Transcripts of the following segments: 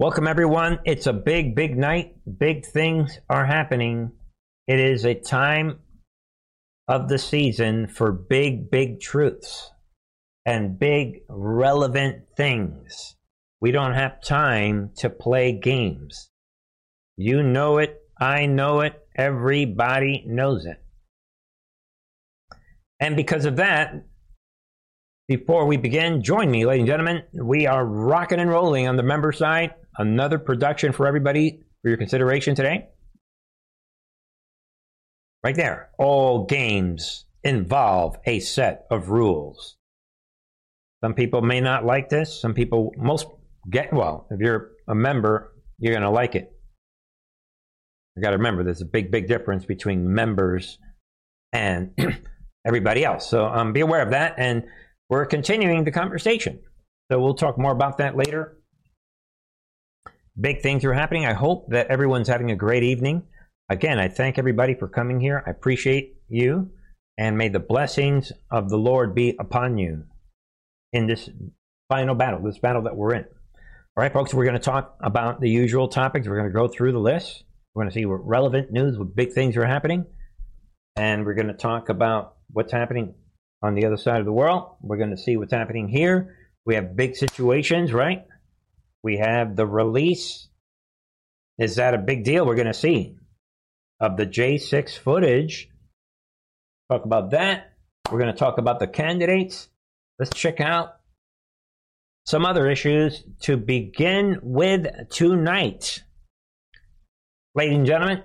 Welcome, everyone. It's a big, big night. Big things are happening. It is a time of the season for big, big truths and big, relevant things. We don't have time to play games. You know it. I know it. Everybody knows it. And because of that, before we begin, join me, ladies and gentlemen. We are rocking and rolling on the member side. Another production for everybody for your consideration today. Right there. All games involve a set of rules. Some people may not like this. Some people, if you're a member, you're going to like it. You got to remember, there's a big, big difference between members and everybody else. So be aware of that. And we're continuing the conversation. So we'll talk more about that later. Big things are happening. I hope that everyone's having a great evening. Again, I thank everybody for coming here. I appreciate you, and may the blessings of the Lord be upon you in this final battle, this battle that we're in. All right, folks, we're going to talk about the usual topics. We're going to go through the list. We're going to see what relevant news, what big things are happening, and we're going to talk about what's happening on the other side of the world. We're going to see what's happening here. We have big situations, right? We have the release. Is that a big deal? We're going to see. Of the J6 footage. Talk about that. We're going to talk about the candidates. Let's check out some other issues to begin with tonight. Ladies and gentlemen,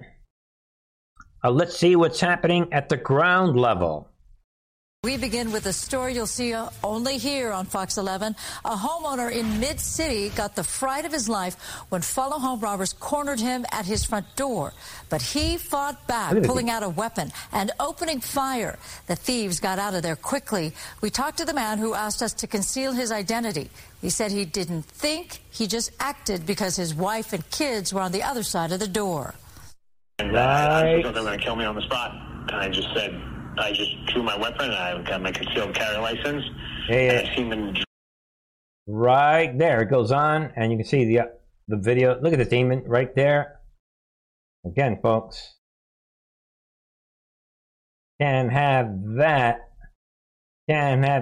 let's see what's happening at the ground level. We begin with a story you'll see only here on Fox 11. A homeowner in Mid-City got the fright of his life when fellow home robbers cornered him at his front door. But he fought back, pulling out a weapon and opening fire. The thieves got out of there quickly. We talked to the man who asked us to conceal his identity. He said he didn't think, he just acted because his wife and kids were on the other side of the door. And I thought they were going to kill me on the spot. And I just drew my weapon, and I got my concealed carry license. And I've seen them. Right there, it goes on, and you can see the video. Look at the demon right there. Again, folks, can have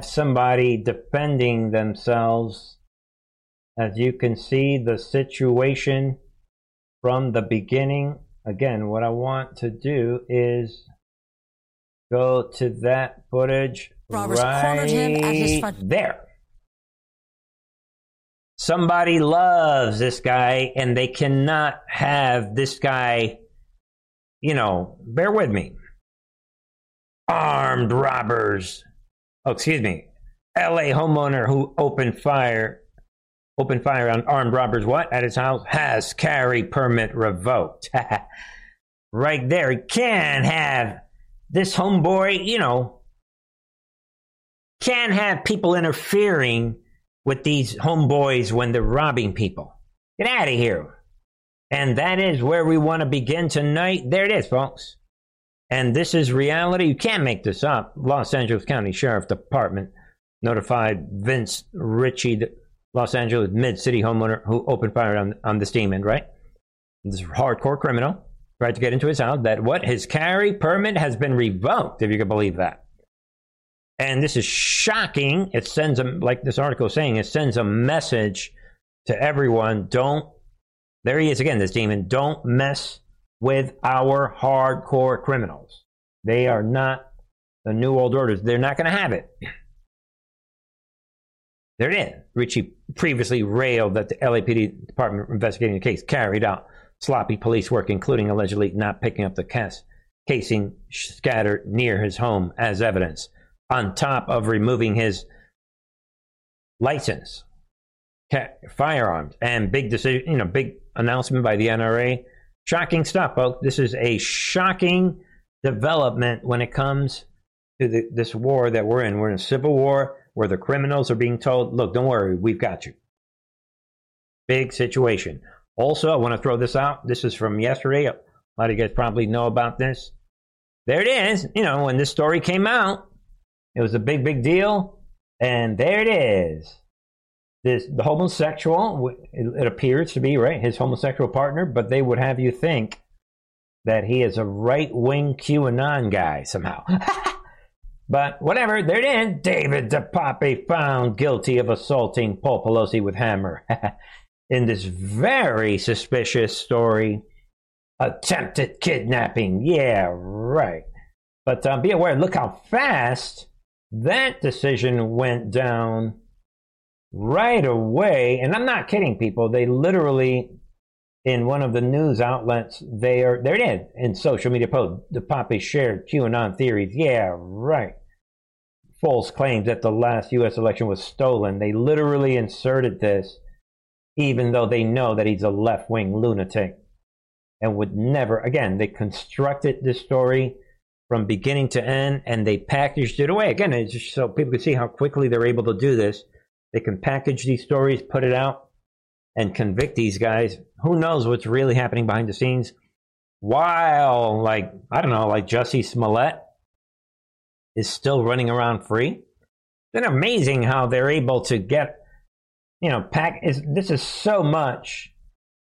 somebody defending themselves. As you can see the situation from the beginning. Again, what I want to do is go to that footage right there. Somebody loves this guy, and they cannot have this guy, bear with me. Armed robbers. Oh, excuse me. LA homeowner who opened fire on armed robbers, at his house, has carry permit revoked. Right there. He can't have this homeboy, can't have people interfering with these homeboys when they're robbing people. Get out of here. And that is where we want to begin tonight. There it is, folks. And this is reality. You can't make this up. Los Angeles County Sheriff's Department notified Vince Ritchie, the Los Angeles Mid-City homeowner who opened fire on this demon, right? This hardcore criminal. Right to get into his house, his carry permit has been revoked, if you can believe that. And this is shocking. It sends a, like this article is saying, it sends a message to everyone. There he is again, this demon. Don't mess with our hardcore criminals. They are not the new old orders. They're not going to have it. There it is. Ritchie previously railed that the LAPD department investigating the case carried out sloppy police work, including allegedly not picking up the casing scattered near his home as evidence, on top of removing his license, firearms, and big decision, big announcement by the NRA. Shocking stuff, folks. This is a shocking development when it comes to this war that we're in. We're in a civil war where the criminals are being told, look, don't worry, we've got you. Big situation. Also, I want to throw this out. This is from yesterday. A lot of you guys probably know about this. There it is. When this story came out, it was a big, big deal. And there it is. this the homosexual, it appears to be, right, his homosexual partner, but they would have you think that he is a right-wing QAnon guy somehow. But whatever, there it is. David DePape found guilty of assaulting Paul Pelosi with hammer. In this very suspicious story, attempted kidnapping. Yeah, right. But be aware, look how fast that decision went down right away. And I'm not kidding, people. They literally, in one of the news outlets, there it is, in social media post, DePape shared QAnon theories. Yeah, right. False claims that the last U.S. election was stolen. They literally inserted this, even though they know that he's a left-wing lunatic and would never, again, they constructed this story from beginning to end, and they packaged it away. Again, it's just so people can see how quickly they're able to do this. They can package these stories, put it out, and convict these guys. Who knows what's really happening behind the scenes? While, like, I don't know, like Jussie Smollett is still running around free. It's amazing how they're able to get, you know, this is so much.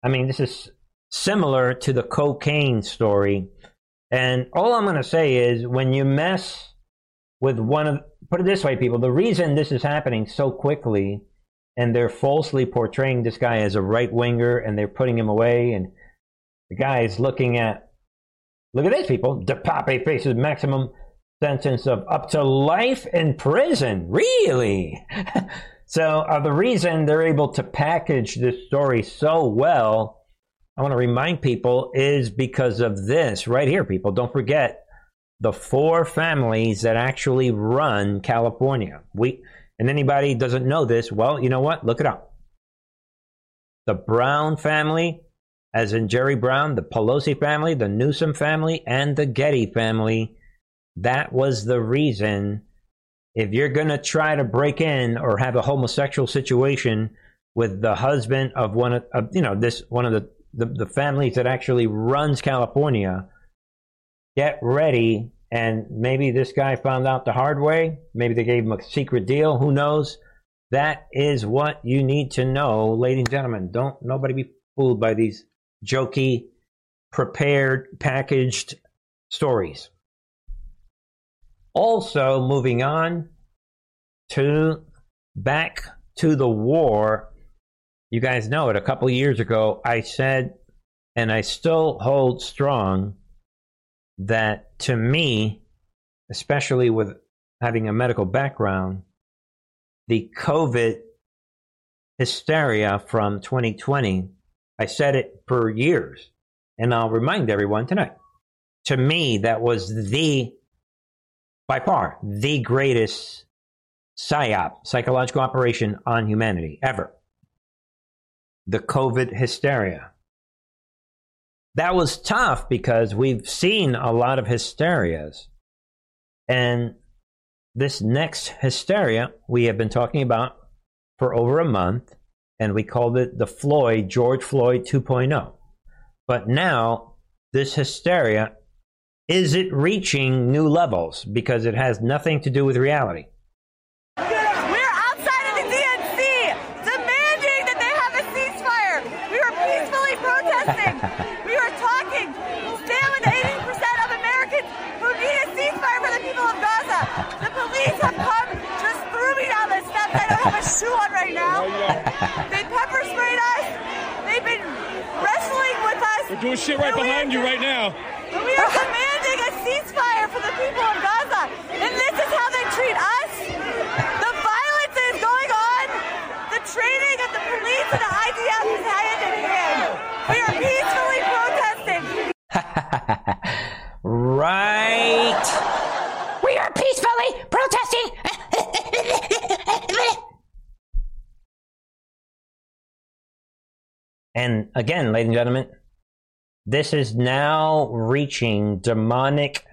I mean, this is similar to the cocaine story. And all I'm going to say is, when you mess with put it this way, people, the reason this is happening so quickly, and they're falsely portraying this guy as a right-winger, and they're putting him away, and the guy is look at this, people, DePape faces maximum sentence of up to life in prison. Really? So the reason they're able to package this story so well, I want to remind people, is because of this right here, people. Don't forget the four families that actually run California. And anybody who doesn't know this, well, you know what? Look it up. The Brown family, as in Jerry Brown, the Pelosi family, the Newsom family, and the Getty family. That was the reason. If you're going to try to break in or have a homosexual situation with the husband of one of the families that actually runs California, get ready. And maybe this guy found out the hard way. Maybe they gave him a secret deal. Who knows? That is what you need to know, ladies and gentlemen. Don't nobody be fooled by these jokey, prepared, packaged stories. Also, moving on back to the war. You guys know it. A couple years ago, I said, and I still hold strong, that to me, especially with having a medical background, the COVID hysteria from 2020, I said it for years, and I'll remind everyone tonight. To me, that was by far, the greatest PSYOP, psychological operation on humanity ever. The COVID hysteria. That was tough because we've seen a lot of hysterias. And this next hysteria we have been talking about for over a month, and we called it the George Floyd 2.0. But now, this hysteria, is it reaching new levels? Because it has nothing to do with reality. We were talking with 80% of Americans who need a ceasefire for the people of Gaza. The police have come, just threw me down the steps. I don't have a shoe on right now. They pepper sprayed us. They've been wrestling with us. They're doing shit right behind you right now. We are demanding a ceasefire for the people of Gaza. And this is how they treat us. The violence that is going on, the training of the police and the IDF is hand in hand. We are peacefully protesting. Right. We are peacefully protesting. And again, ladies and gentlemen, this is now reaching demonic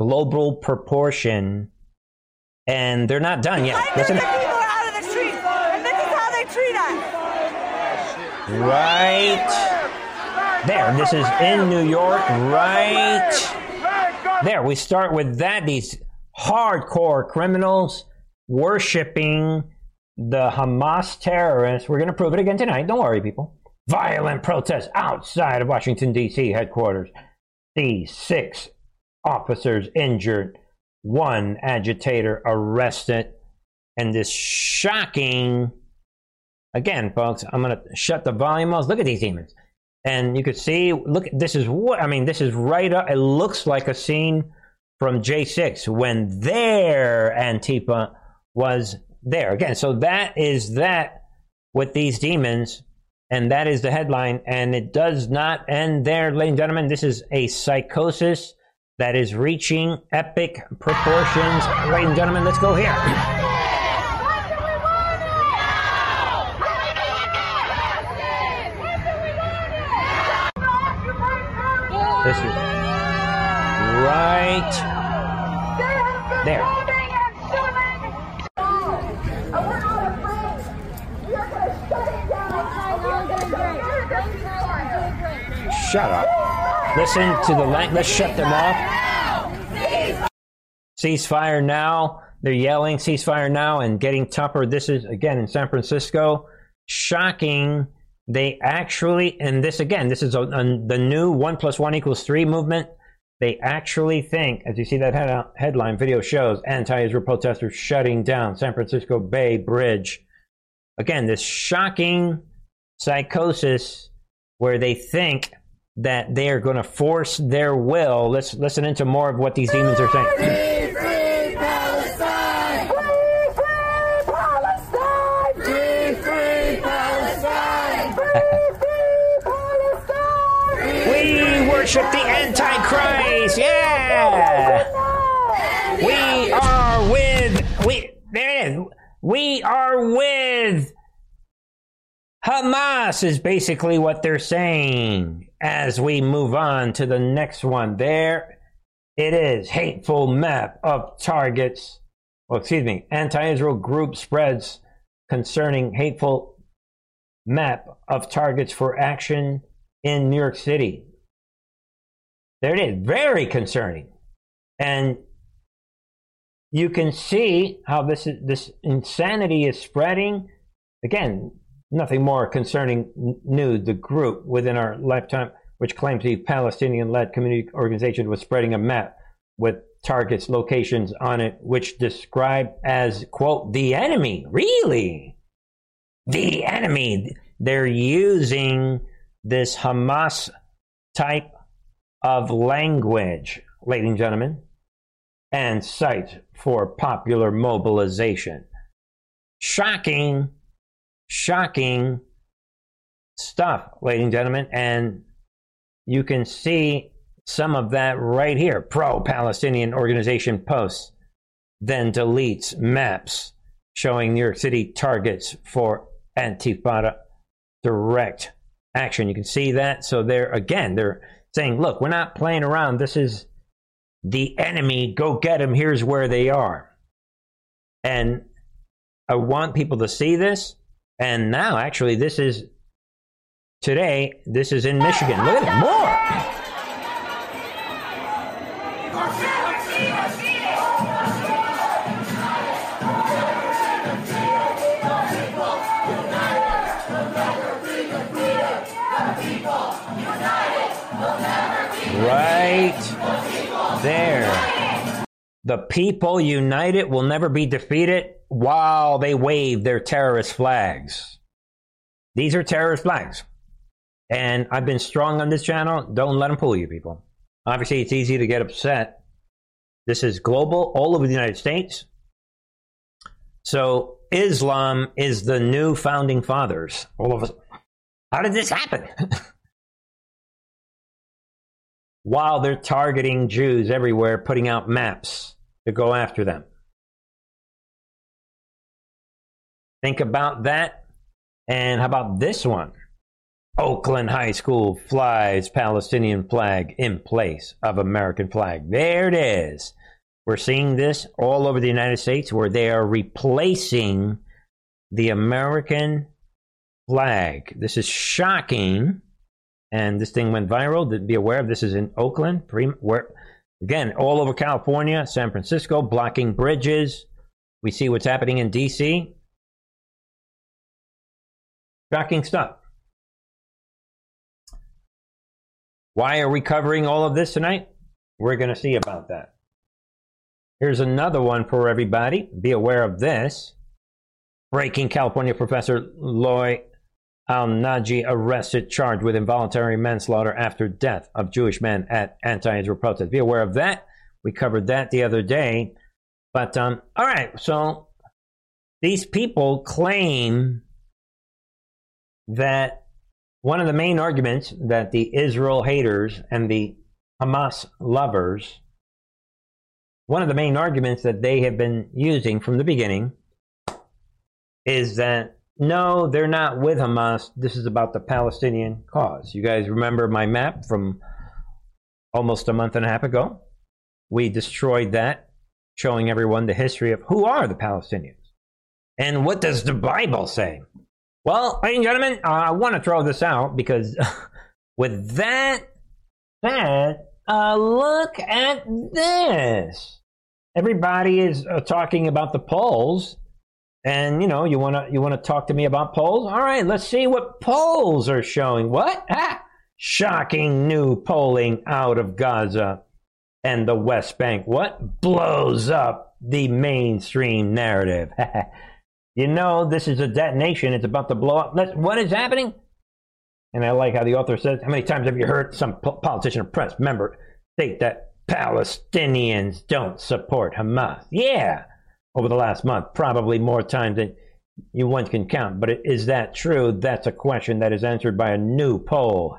global proportion, and they're not done yet. Listen. People are out of the street, and this is how they treat us. Right. There, this is in New York, right there. We start with that. These hardcore criminals worshiping the Hamas terrorists, we're going to prove it again tonight, don't worry, people. Violent protests outside of Washington, D.C. headquarters. These 6 officers injured, 1 agitator arrested. And this shocking, again, folks, I'm going to shut the volume off. Look at these demons. And you could see, look, this is what, I mean, this is right up, it looks like a scene from J6 when their Antifa was there. Again, so that is that with these demons, and that is the headline, and it does not end there, ladies and gentlemen. This is a psychosis that is reaching epic proportions. Ladies and gentlemen, let's go here. This is right there. Shut up. Listen to the language. Let's shut them off. Ceasefire now. They're yelling ceasefire now and getting tougher. This is, again, in San Francisco. Shocking. They actually, and this again, this is the new 1+1=3 movement. They actually think, as you see that headline, video shows anti-Israel protesters shutting down San Francisco Bay Bridge. Again, this shocking psychosis where they think that they are going to force their will. Let's listen into more of what these demons are saying. Worship the Antichrist, yeah. We are with Hamas is basically what they're saying as we move on to the next one. There it is, hateful map of targets. Anti-Israel group spreads concerning hateful map of targets for action in New York City. There it is. Very concerning. And you can see how this insanity is spreading. Again, nothing more concerning news. The group within our lifetime, which claims the Palestinian-led community organization was spreading a map with targets, locations on it, which described as, quote, the enemy. Really? The enemy. They're using this Hamas type of language, ladies and gentlemen, and sites for popular mobilization. Shocking, shocking stuff, ladies and gentlemen, and you can see some of that right here. Pro-Palestinian organization posts, then deletes maps showing New York City targets for Antifa direct action. You can see that. So they're, again, they're saying, look, we're not playing around. This is the enemy. Go get them. Here's where they are. And I want people to see this. And now, actually, this is today. This is in Michigan. Look at it. More. Right there. The people united will never be defeated while they wave their terrorist flags. These are terrorist flags. And I've been strong on this channel. Don't let them fool you, people. Obviously, it's easy to get upset. This is global, all over the United States. So Islam is the new founding fathers. All of us. How did this happen? While they're targeting Jews everywhere, putting out maps to go after them. Think about that. And how about this one? Oakland High School flies Palestinian flag in place of American flag. There it is. We're seeing this all over the United States where they are replacing the American flag. This is shocking. And this thing went viral. Be aware of this is in Oakland. Where, again, all over California, San Francisco, blocking bridges. We see what's happening in D.C. Shocking stuff. Why are we covering all of this tonight? We're going to see about that. Here's another one for everybody. Be aware of this. Breaking: California professor Loy Al-Naji arrested, charged with involuntary manslaughter after death of Jewish man at anti-Israel protest. Be aware of that. We covered that the other day. But, all right, so these people claim that one of the main arguments that the Israel haters and the Hamas lovers, one of the main arguments that they have been using from the beginning is that, no, they're not with Hamas. This is about the Palestinian cause. You guys remember my map from almost a month and a half ago? We destroyed that, showing everyone the history of who are the Palestinians. And what does the Bible say? Well, ladies and gentlemen, I want to throw this out because with that said, look at this. Everybody is talking about the polls. And, you know, you want to talk to me about polls? All right, let's see what polls are showing. What? Ah, shocking new polling out of Gaza and the West Bank. What? Blows up the mainstream narrative. You know, this is a detonation. It's about to blow up. What is happening? And I like how the author says, how many times have you heard some politician or press member state that Palestinians don't support Hamas? Yeah. Over the last month, probably more times than you once can count. But is that true? That's a question that is answered by a new poll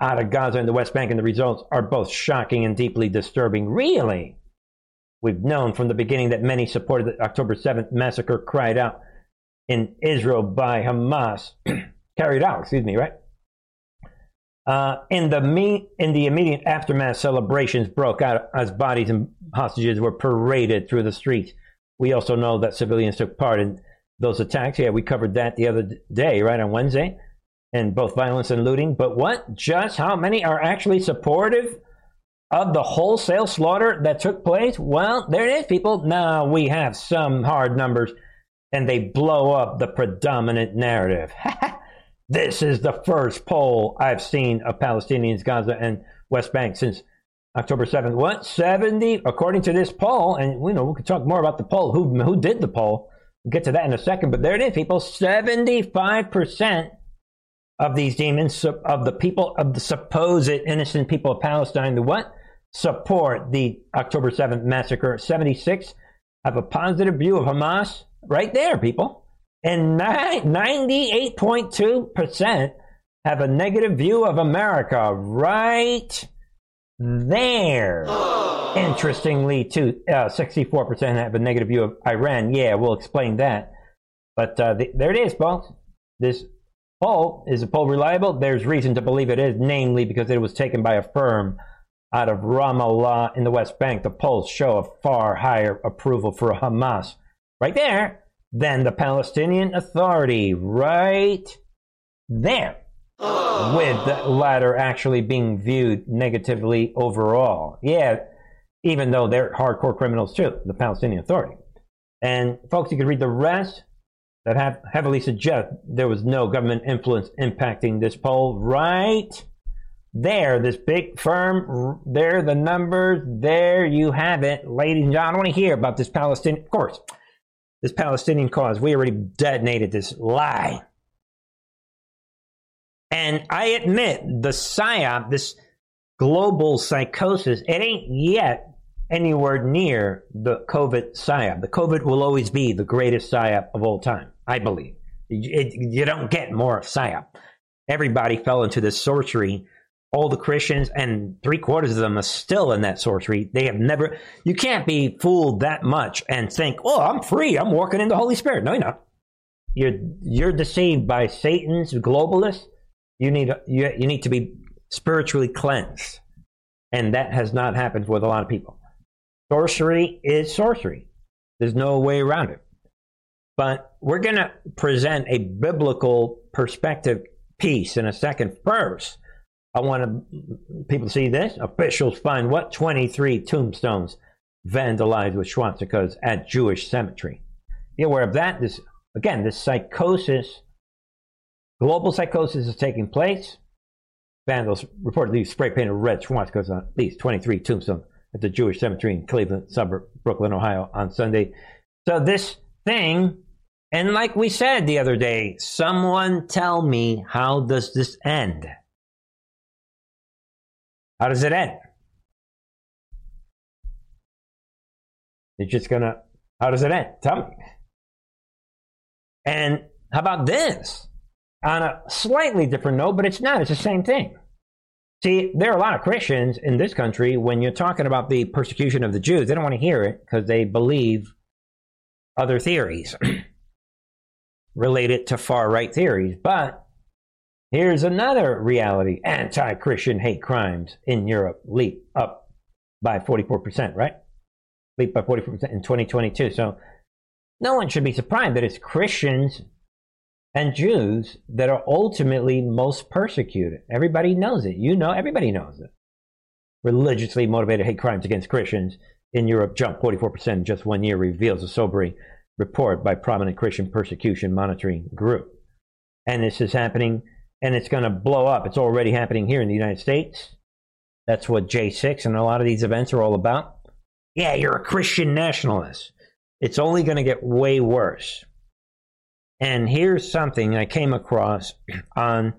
out of Gaza and the West Bank, and the results are both shocking and deeply disturbing. Really? We've known from the beginning that many supported the October 7th massacre cried out in Israel by Hamas, carried out, right? In the immediate aftermath, celebrations broke out as bodies and hostages were paraded through the streets. We also know that civilians took part in those attacks. Yeah, we covered that the other day, right, on Wednesday, and both violence and looting. But what? Just how many are actually supportive of the wholesale slaughter that took place? Well, there it is, people. Now we have some hard numbers, and they blow up the predominant narrative. This is the first poll I've seen of Palestinians, Gaza, and West Bank since October 7th. What? 70, according to this poll, and you know, we can talk more about the poll, who did the poll. We'll get to that in a second, but there it is, people. 75% of these demons, of the people, of the supposed innocent people of Palestine, the what? Support the October 7th massacre. 76 have a positive view of Hamas. Right there, people. And 98.2% have a negative view of America right there. Interestingly, too, 64% have a negative view of Iran. Yeah, we'll explain that. But there it is, folks. This poll, is the poll reliable? There's reason to believe it is, namely because it was taken by a firm out of Ramallah in the West Bank. The polls show a far higher approval for Hamas right there than the Palestinian Authority right there, with the latter actually being viewed negatively overall. Yeah, even though they're hardcore criminals too, the Palestinian Authority. And folks, you can read the rest that have heavily suggest there was no government influence impacting this poll right there. This big firm, there the numbers, there you have it. Ladies and gentlemen, I don't want to hear about this Palestinian, of course, this Palestinian cause. We already detonated this lie. And I admit the PSYOP, this global psychosis, it ain't yet anywhere near the COVID PSYOP. The COVID will always be the greatest PSYOP of all time, I believe. You don't get more PSYOP. Everybody fell into this sorcery. All the Christians, and 3/4 of them are still in that sorcery. They have never, you can't be fooled that much and think, oh, I'm free, I'm walking in the Holy Spirit. No, you're not. You're deceived by Satan's globalists. You need to be spiritually cleansed. And that has not happened with a lot of people. Sorcery is sorcery. There's no way around it. But we're going to present a biblical perspective piece in a second. First, I want people to see this. Officials find what? 23 tombstones vandalized with swastikas at Jewish cemetery. Be aware of that. This psychosis Global psychosis is taking place. Vandals reportedly spray-painted red Schwartz because on at least 23 tombstones at the Jewish cemetery in Cleveland suburb, Brooklyn, Ohio, on Sunday. So this thing, and like we said the other day, someone tell me, how does this end? How does it end? You're just going to, how does it end? Tell me. And how about this? On a slightly different note, but it's not. It's the same thing. See, there are a lot of Christians in this country, when you're talking about the persecution of the Jews, they don't want to hear it because they believe other theories related to far-right theories. But here's another reality. Anti-Christian hate crimes in Europe leap up by 44%, right? Leap by 44% in 2022. So no one should be surprised that it's Christians and Jews that are ultimately most persecuted. Everybody knows it. You know, everybody knows it. Religiously motivated hate crimes against Christians in Europe jumped 44% in just 1 year, reveals a sobering report by prominent Christian persecution monitoring group. And this is happening, and it's going to blow up. It's already happening here in the United States. That's what J6 and a lot of these events are all about. Yeah, you're a Christian nationalist. It's only going to get way worse. And here's something I came across on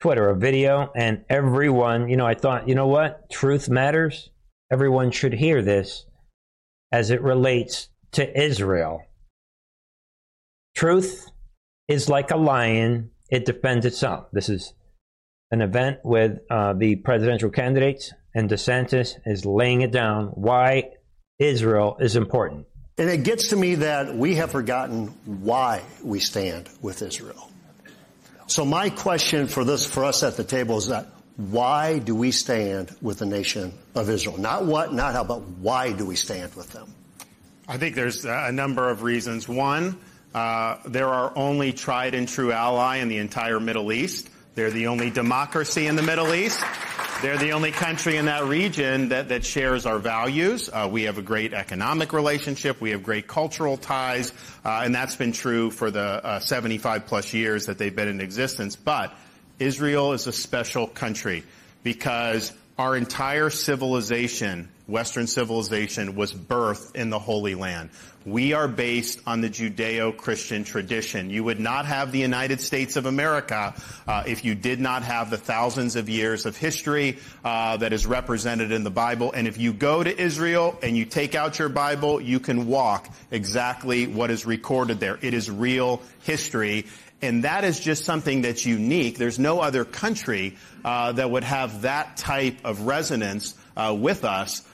Twitter, a video, and everyone, I thought, you know what? Truth matters. Everyone should hear this as it relates to Israel. Truth is like a lion. It defends itself. This is an event with the presidential candidates, and DeSantis is laying it down why Israel is important. And it gets to me that we have forgotten why we stand with Israel. So my question for us at the table is that, why do we stand with the nation of Israel? Not what, not how, but why do we stand with them? I think there's a number of reasons. One, they're our only tried and true ally in the entire Middle East. They're the only democracy in the Middle East. They're the only country in that region that shares our values. We have a great economic relationship. We have great cultural ties. And that's been true for the 75 plus years that they've been in existence. But Israel is a special country because our entire civilization, Western civilization, was birthed in the Holy Land. We are based on the Judeo-Christian tradition. You would not have the United States of America if you did not have the thousands of years of history that is represented in the Bible. And if you go to Israel and you take out your Bible, you can walk exactly what is recorded there. It is real history. And that is just something that's unique. There's no other country that would have that type of resonance with us,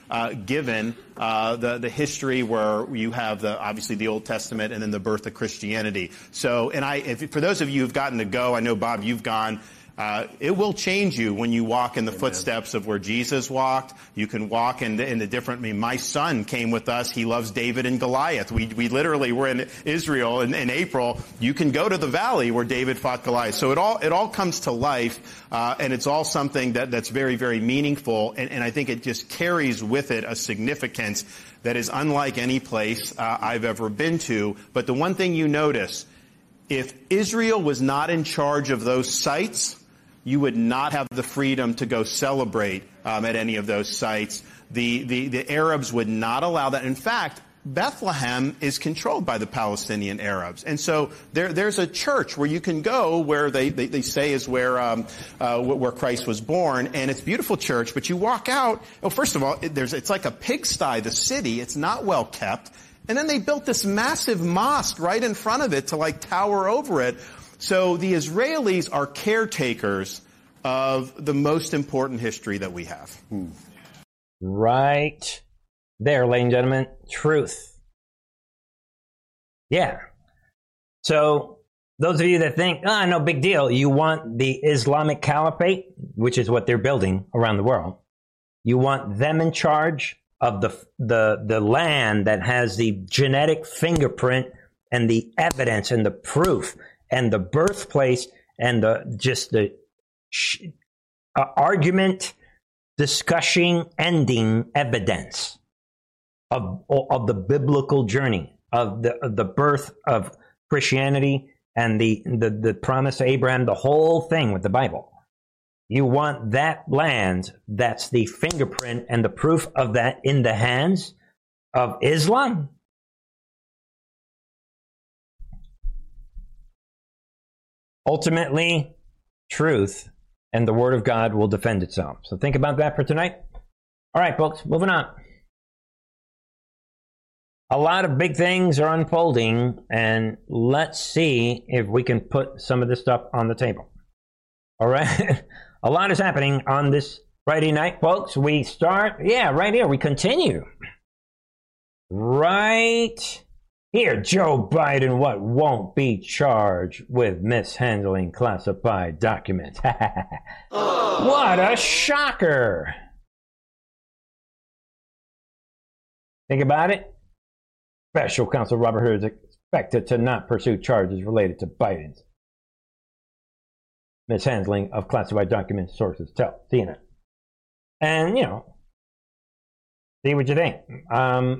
given the history where you have obviously the Old Testament and then the birth of Christianity. So, if for those of you who've gotten to go, I know, Bob, you've gone. It will change you when you walk in the footsteps of where Jesus walked. You can walk in the different. I mean, my son came with us. He loves David and Goliath. We literally were in Israel in April. You can go to the valley where David fought Goliath. So it all comes to life, and it's all something that's very, very meaningful. And I think it just carries with it a significance that is unlike any place I've ever been to. But the one thing you notice, if Israel was not in charge of those sites, you would not have the freedom to go celebrate at any of those sites. The Arabs would not allow that. In fact, Bethlehem is controlled by the Palestinian Arabs. And so there's a church where you can go where they say is where Christ was born. And it's a beautiful church, but you walk out. Well, first of all, it's like a pigsty, the city. It's not well kept. And then they built this massive mosque right in front of it to like tower over it. So the Israelis are caretakers of the most important history that we have. Right there, ladies and gentlemen, truth. Yeah. So those of you that think, no big deal, you want the Islamic Caliphate, which is what they're building around the world. You want them in charge of the land that has the genetic fingerprint and the evidence and the proof and the birthplace and the argument discussing ending evidence of the biblical journey of the birth of Christianity and the promise to Abraham, the whole thing with the Bible. You want that land that's the fingerprint and the proof of that in the hands of Islam? Ultimately, truth and the word of God will defend itself. So think about that for tonight. All right, folks, moving on. A lot of big things are unfolding, and let's see if we can put some of this stuff on the table. All right? A lot is happening on this Friday night, folks. We start, right here. We continue. Right here, Joe Biden, what won't be charged with mishandling classified documents. What a shocker. Think about it. Special Counsel Robert Hur is expected to not pursue charges related to Biden's mishandling of classified documents, sources tell CNN. And, you know, see what you think. I'm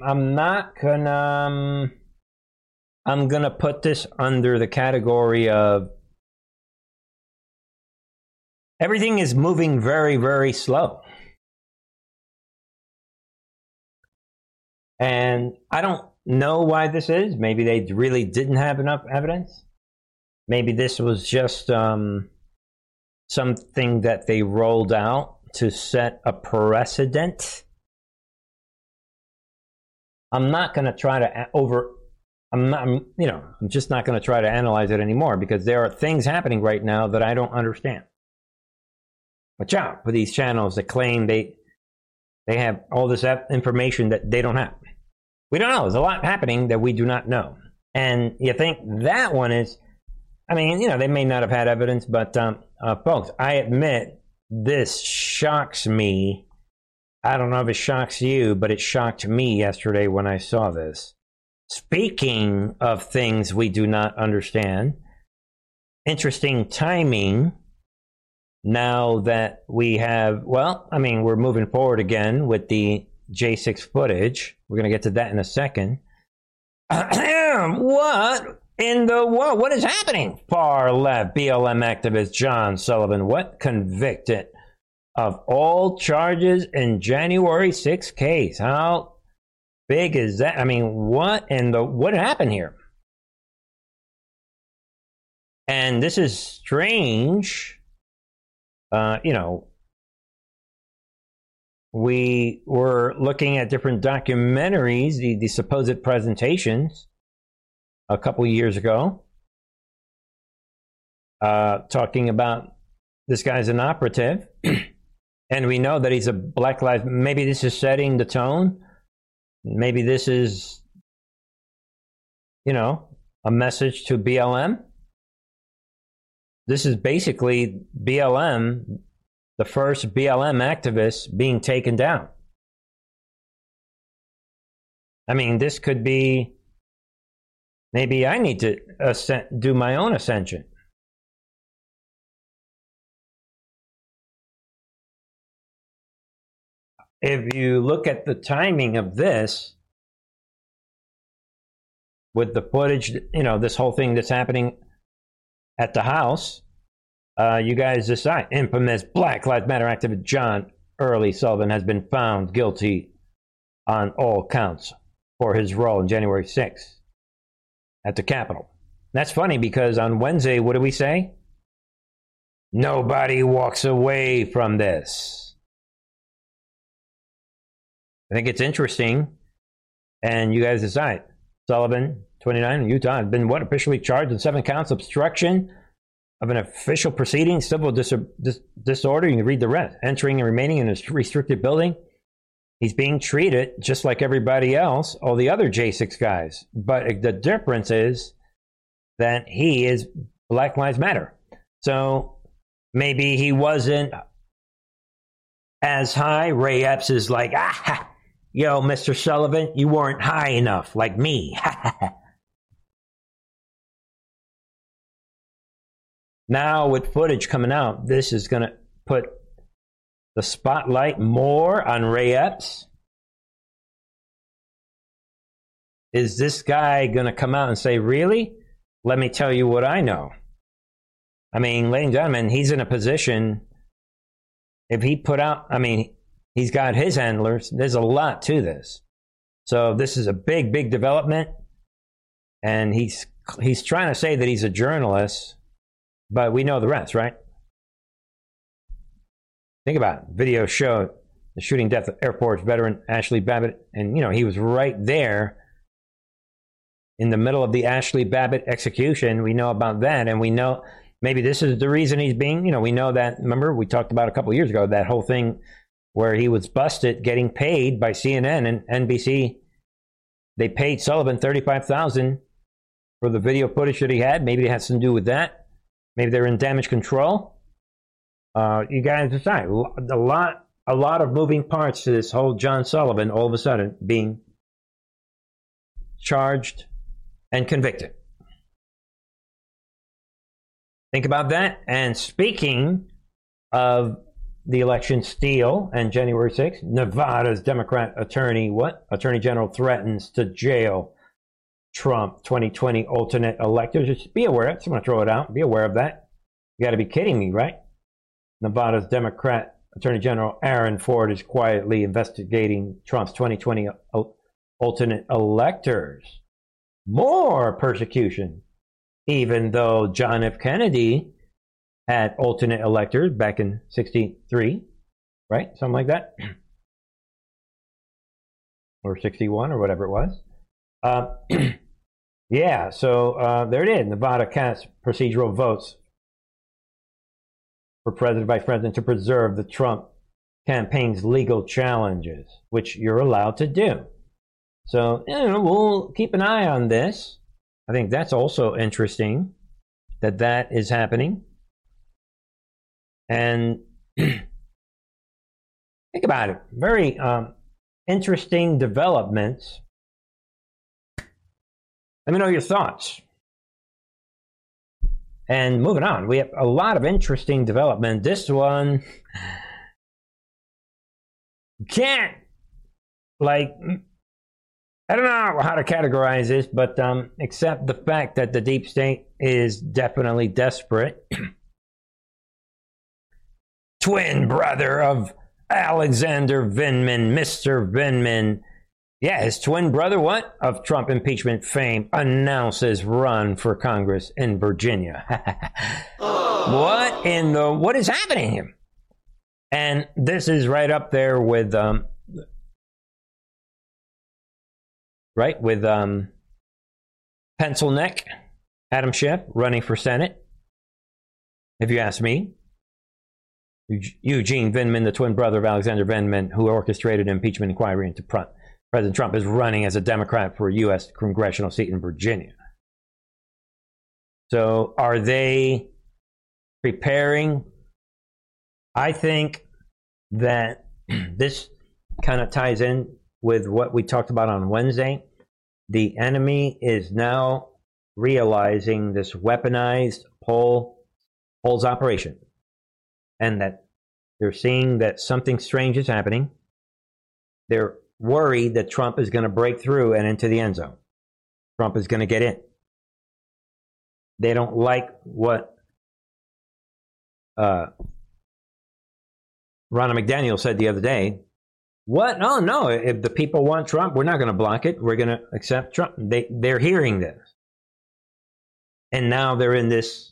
going to put this under the category of everything is moving very, very slow. And I don't know why this is. Maybe they really didn't have enough evidence. Maybe this was just something that they rolled out to set a precedent. I'm just not going to try to analyze it anymore, because there are things happening right now that I don't understand. Watch out for these channels that claim they have all this information that they don't have. We don't know. There's a lot happening that we do not know. And you think that one is, they may not have had evidence, but folks, I admit this shocks me. I don't know if it shocks you, but it shocked me yesterday when I saw this. Speaking of things we do not understand, interesting timing now that we have, we're moving forward again with the J6 footage. We're going to get to that in a second. What in the world? What is happening? Far left BLM activist John Sullivan, what convicted of all charges in January 6th case. How big is that? What happened here? And this is strange. We were looking at different documentaries, the supposed presentations a couple years ago, talking about this guy's an operative, and we know that he's a Black Lives. Maybe this is setting the tone. Maybe this is, a message to BLM. This is basically BLM. The first BLM activist being taken down. This could be, maybe I need to do my own ascension. If you look at the timing of this, with the footage, this whole thing that's happening at the house, you guys decide. Infamous Black Lives Matter activist John Early Sullivan has been found guilty on all counts for his role in January 6th at the Capitol. That's funny, because on Wednesday, what do we say? Nobody walks away from this. I think it's interesting. And you guys decide. Sullivan, 29, Utah, has been officially charged in 7 counts of obstruction of an official proceeding, civil disorder, you can read the rest, entering and remaining in a restricted building. He's being treated just like everybody else, all the other J6 guys. But the difference is that he is Black Lives Matter. So maybe he wasn't as high. Ray Epps is like, Mr. Sullivan, you weren't high enough, like me. Now, with footage coming out, this is going to put the spotlight more on Ray Epps. Is this guy going to come out and say, really? let me tell you what I know. I mean, ladies and gentlemen, he's in a position, if he put out, I mean, he's got his handlers. There's a lot to this. So this is a big, big development. And he's trying to say that he's a journalist, but we know the rest, right? Think about it. Video showed the shooting death of Air Force veteran Ashley Babbitt. And, you know, he was right there in the middle of the Ashley Babbitt execution. We know about that. And we know maybe this is the reason he's being, you know, we know that. Remember, we talked about a couple of years ago, that whole thing where he was busted getting paid by CNN and NBC. They paid Sullivan $35,000 for the video footage that he had. Maybe it has something to do with that. Maybe they're in damage control. You guys decide. A lot of moving parts to this whole John Sullivan all of a sudden being charged and convicted. Think about that. And speaking of the election steal and January 6th, Nevada's Democrat Attorney General threatens to jail Trump 2020 alternate electors. Just be aware of it. So I'm going to throw it out. Be aware of that. You got to be kidding me, right? Nevada's Democrat Attorney General Aaron Ford is quietly investigating Trump's 2020 alternate electors. More persecution, even though John F. Kennedy had alternate electors back in 63, right? Something like that. Or 61 or whatever it was. Yeah, so there it is. Nevada casts procedural votes for president, vice president to preserve the Trump campaign's legal challenges, which you're allowed to do. So, you know, we'll keep an eye on this. I think that's also interesting that that is happening. And think about it. Very interesting developments. Let me know your thoughts. And moving on, we have a lot of interesting development. This one can't, like, I don't know how to categorize this, but except the fact that the deep state is definitely desperate. Twin brother of Alexander Vindman, Mr. Vindman. Yeah, his twin brother, what? Of Trump impeachment fame, announces run for Congress in Virginia. What in the, what is happening here? And this is right up there with, pencil neck, Adam Schiff running for Senate, if you ask me. Eugene Vindman, the twin brother of Alexander Vindman, who orchestrated an impeachment inquiry into President Trump, is running as a Democrat for a U.S. congressional seat in Virginia. So are they preparing? I think that this kind of ties in with what we talked about on Wednesday. The enemy is now realizing this weaponized polls operation. And that they're seeing that something strange is happening. They're worried that Trump is going to break through and into the end zone. Trump is going to get in. They don't like what Ronna McDaniel said the other day. What? Oh, no. If the people want Trump, we're not going to block it. We're going to accept Trump. They're hearing this. And now they're in this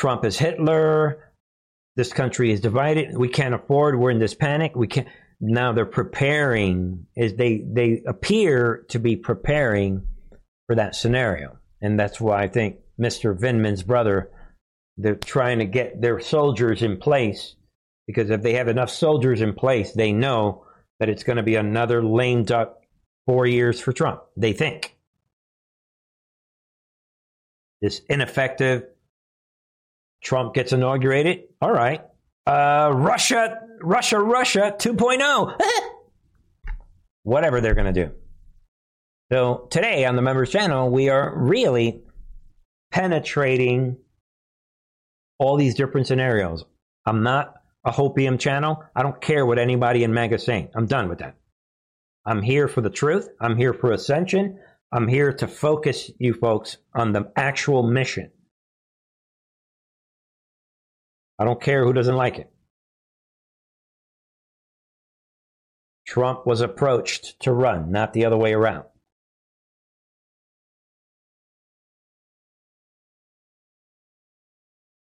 Trump is Hitler. This country is divided. We can't afford. We're in this panic. We can't. Now they're preparing. Is they appear to be preparing for that scenario, and that's why I think Mr. Vindman's brother. They're trying to get their soldiers in place because if they have enough soldiers in place, they know that it's going to be another lame duck 4 years for Trump. They think this ineffective. Trump gets inaugurated. All right. Russia 2.0. Whatever they're going to do. So today on the Members Channel, we are really penetrating all these different scenarios. I'm not a hopium channel. I don't care what anybody in MAGA is saying. I'm done with that. I'm here for the truth. I'm here for ascension. I'm here to focus you folks on the actual mission. I don't care who doesn't like it. Trump was approached to run, not the other way around.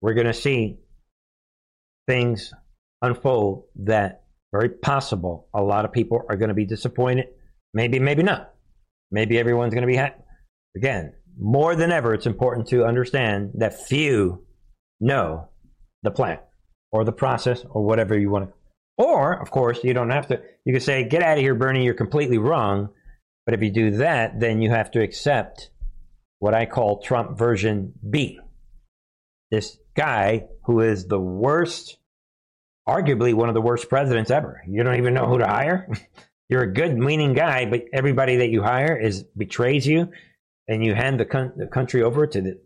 We're going to see things unfold that very possible. A lot of people are going to be disappointed. Maybe, maybe not. Maybe everyone's going to be happy. Again, more than ever, it's important to understand that few know the plan or the process or whatever you want to. Or, of course, you don't have to. You can say, get out of here, Bernie, you're completely wrong. But if you do that, then you have to accept what I call Trump version B. This guy who is the worst, arguably one of the worst presidents ever. You don't even know who to hire. You're a good, meaning guy, but everybody that you hire is betrays you, and you hand the country over to the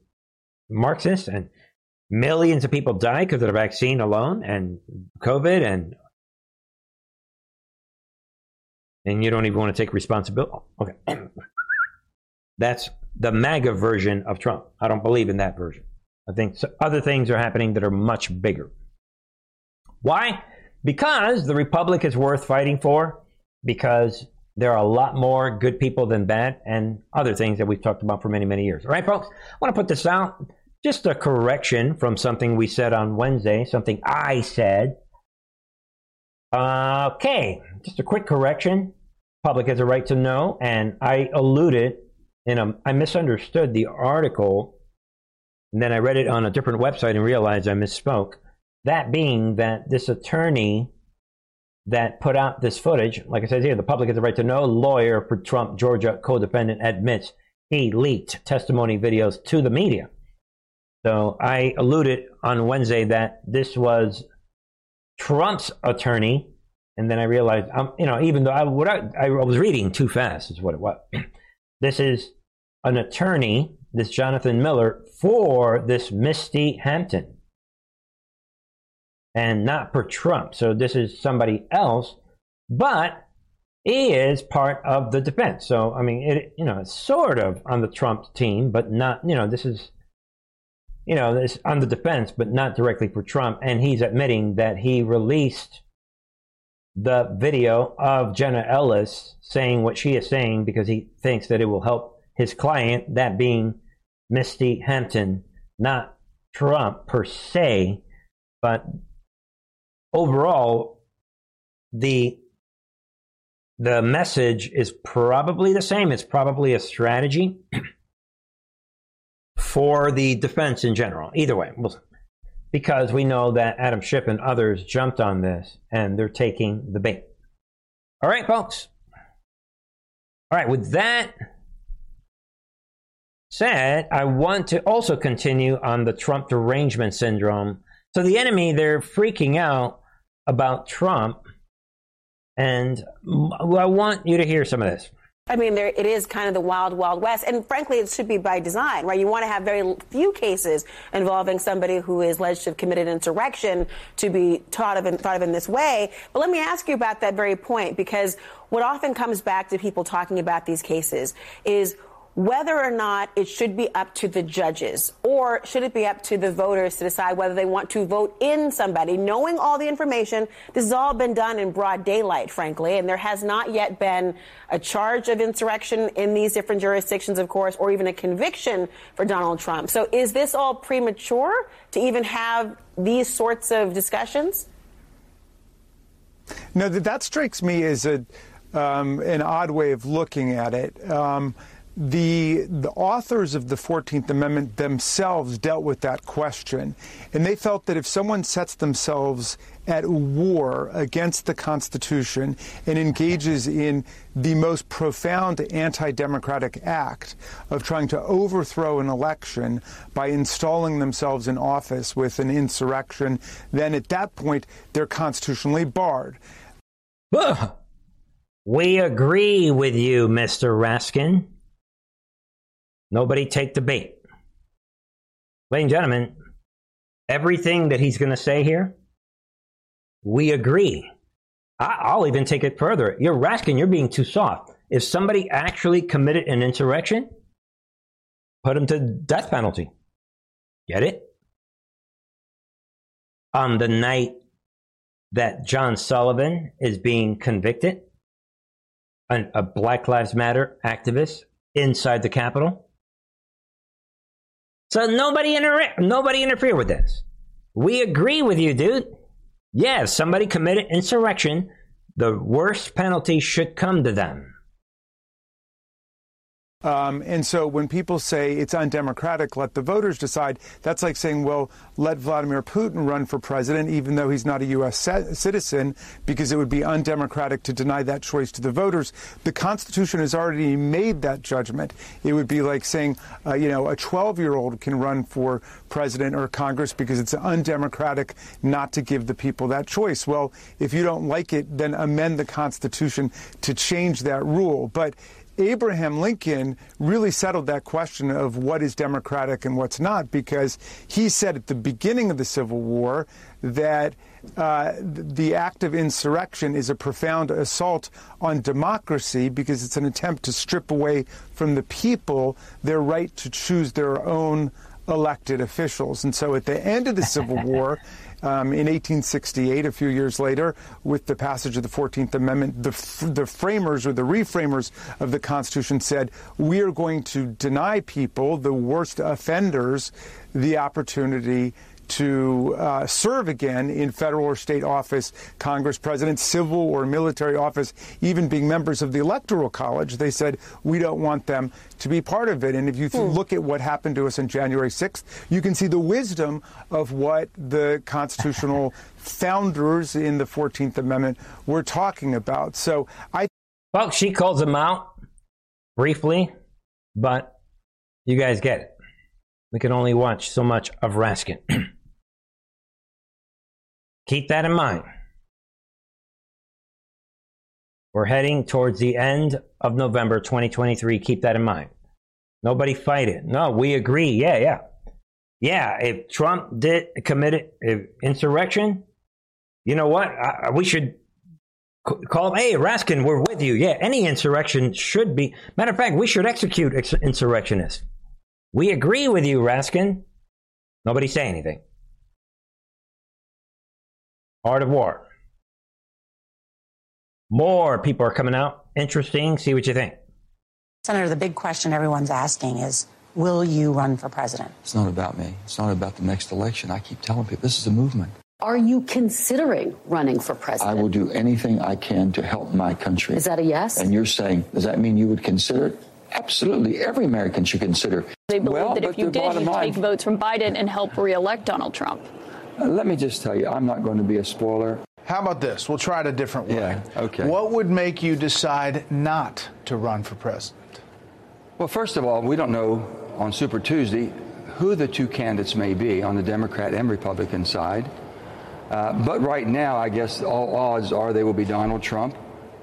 Marxists, and millions of people die because of the vaccine alone and COVID, and you don't even want to take responsibility. Okay. That's the MAGA version of Trump. I don't believe in that version. I think other things are happening that are much bigger. Why? Because the Republic is worth fighting for, because there are a lot more good people than bad, and other things that we've talked about for many, many years. All right, folks, I want to put this out. Just a correction from something we said on Wednesday, something I said. Okay, just a quick correction. Public has a right to know, and I alluded, and I misunderstood the article, and then I read it on a different website and realized I misspoke. That being that this attorney that put out this footage, like I said here, the public has the right to know, lawyer for Trump, Georgia co-defendant admits he leaked testimony videos to the media. So I alluded on Wednesday that this was Trump's attorney, and then I realized, even though I was reading too fast is what it was. This is an attorney, this Jonathan Miller, for this Misty Hampton, and not for Trump. So this is somebody else, but he is part of the defense. So, I mean, it's sort of on the Trump team, but not, this is, this on the defense, but not directly for Trump. And he's admitting that he released the video of Jenna Ellis saying what she is saying because he thinks that it will help his client, that being Misty Hampton, not Trump per se. But overall, the message is probably the same. It's probably a strategy for the defense in general. Either way, because we know that Adam Schiff and others jumped on this, and they're taking the bait. All right, folks. All right, with that said, I want to also continue on the Trump derangement syndrome. So the enemy, they're freaking out about Trump, and I want you to hear some of this. I mean, it is kind of the wild, wild west, and frankly, it should be by design, right? You want to have very few cases involving somebody who is alleged to have committed insurrection to be taught of and thought of in this way. But let me ask you about that very point, because what often comes back to people talking about these cases is whether or not it should be up to the judges, or should it be up to the voters to decide whether they want to vote in somebody, knowing all the information. This has all been done in broad daylight, frankly, and there has not yet been a charge of insurrection in these different jurisdictions, of course, or even a conviction for Donald Trump. So is this all premature to even have these sorts of discussions? No, that strikes me as an odd way of looking at it. The authors of the 14th Amendment themselves dealt with that question, and they felt that if someone sets themselves at war against the Constitution and engages in the most profound anti-democratic act of trying to overthrow an election by installing themselves in office with an insurrection, then at that point they're constitutionally barred. We agree with you, Mr. Raskin. Nobody take the bait. Ladies and gentlemen, everything that he's going to say here, we agree. I'll even take it further. You're Raskin, you're being too soft. If somebody actually committed an insurrection, put them to death penalty. Get it? On the night that John Sullivan is being convicted, a Black Lives Matter activist inside the Capitol. So nobody interfere with this. We agree with you, dude. Yeah, if somebody committed insurrection, the worst penalty should come to them. And so when people say it's undemocratic, let the voters decide, that's like saying, well, let Vladimir Putin run for president, even though he's not a U.S. citizen, because it would be undemocratic to deny that choice to the voters. The Constitution has already made that judgment. It would be like saying, a 12-year-old can run for president or Congress because it's undemocratic not to give the people that choice. Well, if you don't like it, then amend the Constitution to change that rule. But Abraham Lincoln really settled that question of what is democratic and what's not, because he said at the beginning of the Civil War that the act of insurrection is a profound assault on democracy because it's an attempt to strip away from the people their right to choose their own elected officials. And so at the end of the Civil War, in 1868, a few years later, with the passage of the 14th Amendment, the framers or the reframers of the Constitution said, we are going to deny people, the worst offenders, the opportunity to serve again in federal or state office, Congress, president, civil or military office, even being members of the Electoral College. They said, we don't want them to be part of it. And if you look at what happened to us on January 6th, you can see the wisdom of what the constitutional founders in the 14th Amendment were talking about. So well, she calls them out briefly, but you guys get it. We can only watch so much of Raskin. Keep that in mind. We're heading towards the end of November 2023. Keep that in mind. Nobody fight it. No, we agree. Yeah. Yeah, if Trump committed insurrection, you know what? We should call, hey, Raskin, we're with you. Yeah, any insurrection should be. Matter of fact, we should execute insurrectionists. We agree with you, Raskin. Nobody say anything. Art of War. More people are coming out. Interesting. See what you think. Senator, the big question everyone's asking is, will you run for president? It's not about me. It's not about the next election. I keep telling people this is a movement. Are you considering running for president? I will do anything I can to help my country. Is that a yes? And you're saying, does that mean you would consider it? Absolutely. Every American should consider. They believe that if you did, you'd take votes from Biden and help reelect Donald Trump. Let me just tell you, I'm not going to be a spoiler. How about this? We'll try it a different way. Yeah, okay. What would make you decide not to run for president? Well, first of all, we don't know on Super Tuesday who the two candidates may be on the Democrat and Republican side. But right now, I guess all odds are they will be Donald Trump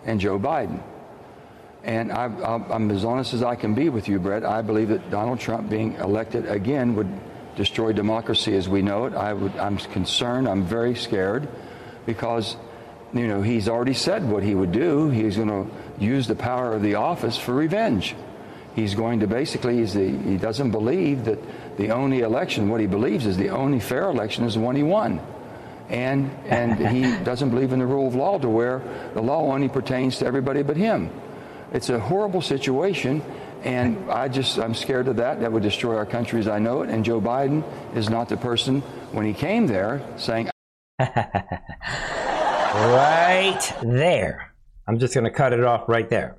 and Joe Biden. And I'm as honest as I can be with you, Brett. I believe that Donald Trump being elected again would destroy democracy as we know it. I'm concerned. I'm very scared because, he's already said what he would do. He's going to use the power of the office for revenge. He's going to he doesn't believe that the only election, what he believes is the only fair election is the one he won. And he doesn't believe in the rule of law to where the law only pertains to everybody but him. It's a horrible situation, and I'm scared of that. That would destroy our country as I know it, and Joe Biden is not the person, when he came there, saying... Right there. I'm just going to cut it off right there.